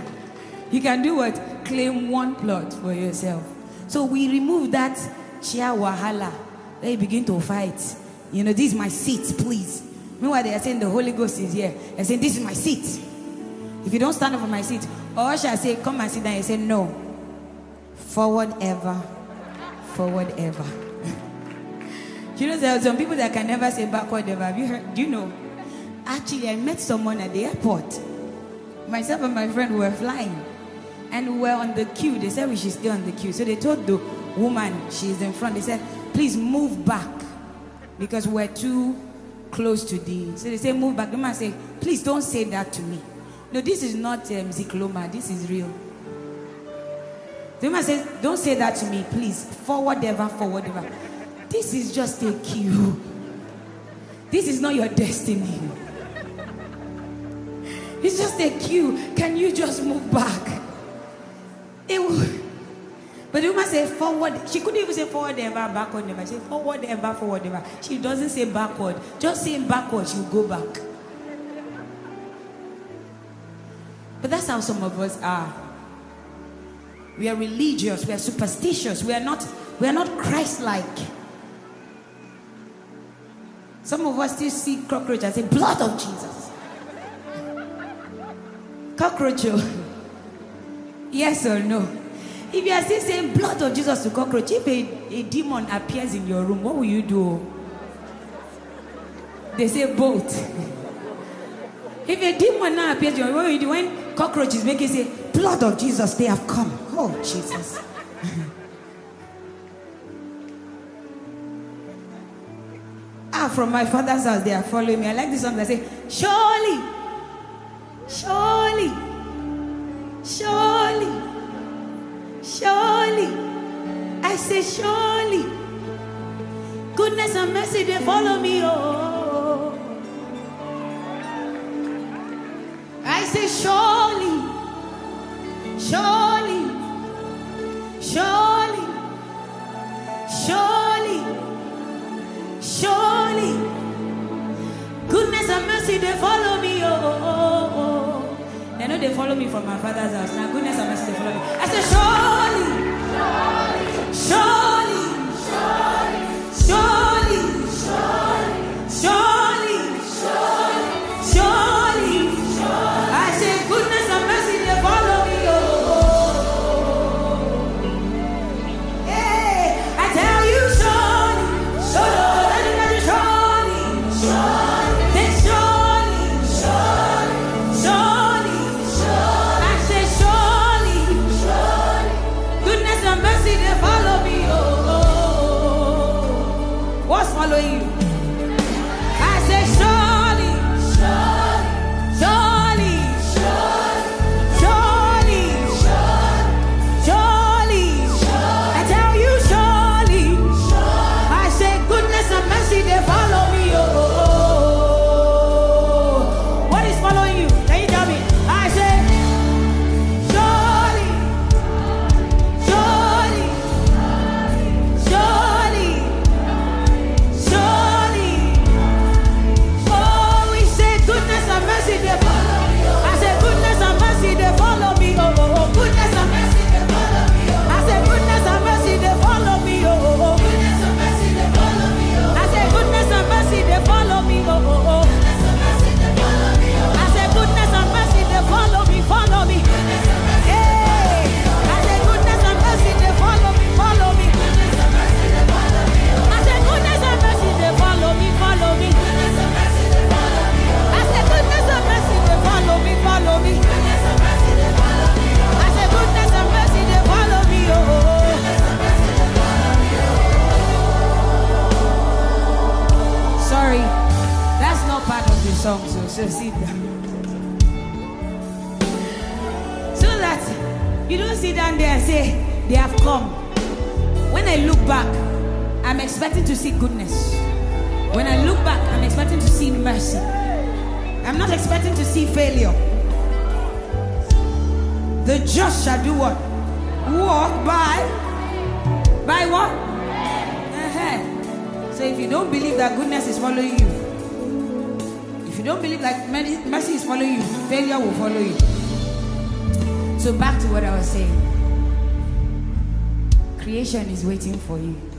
You can do what? Claim one plot for yourself. So we remove that chia wahala. They begin to fight. You know, this is my seat, please. Meanwhile, they are saying the Holy Ghost is here. They are saying, this is my seat. If you don't stand up for my seat, or shall I say, come and sit down? You say, no. Forward ever. You know, there are some people that can never say backward ever. Have you heard? Do you know? Actually, I met someone at the airport. Myself and my friend were flying. And we were on the queue. They said we should stay on the queue. So they told the woman, she's in front. They said, please move back. Because we're too close to the... So they say, move back. The man said, please don't say that to me. No, this is not Zikloma. This is real. The man says, don't say that to me, please. Forward ever. This is just a queue. This is not your destiny. It's just a queue. Can you just move back? But the woman said forward. She couldn't even say forward ever, backward never. She said forward ever. She doesn't say backward. Just saying backward, she'll go back. But that's how some of us are. We are religious. We are superstitious. We are not Christ-like. Some of us still see cockroach and say, blood of Jesus. Cockroach. Yes or no? If you are still saying blood of Jesus to cockroach, if a demon appears in your room, what will you do? They say both. If a demon now appears in your room, what will you do? When cockroach is making, say, blood of Jesus, they have come. Oh, Jesus. Ah, from my father's house, they are following me. I like this song that says, surely, surely, surely, surely. I say, surely. Goodness and mercy, they follow me. Oh, I say, surely, surely, surely, surely, surely. Goodness and mercy, they follow me. Oh. They know they follow me from my father's house. Now, goodness and mercy, they follow me. I say, surely, surely, surely, surely, surely, surely, surely. I say, goodness and mercy, they follow me. Oh, hey, I tell you, surely, surely, surely, surely, surely, surely, surely, surely. I say, surely, surely, goodness and mercy, they follow me. Oh, what's following you? So sit down. So that you don't sit down there and say, they have come. When I look back, I'm expecting to see goodness. When I look back, I'm expecting to see mercy. I'm not expecting to see failure. The just shall do what? Walk by what? Uh-huh. So if you don't believe that goodness is following you, don't believe like mercy is following you, failure will follow you. So back to what I was saying. Creation is waiting for you.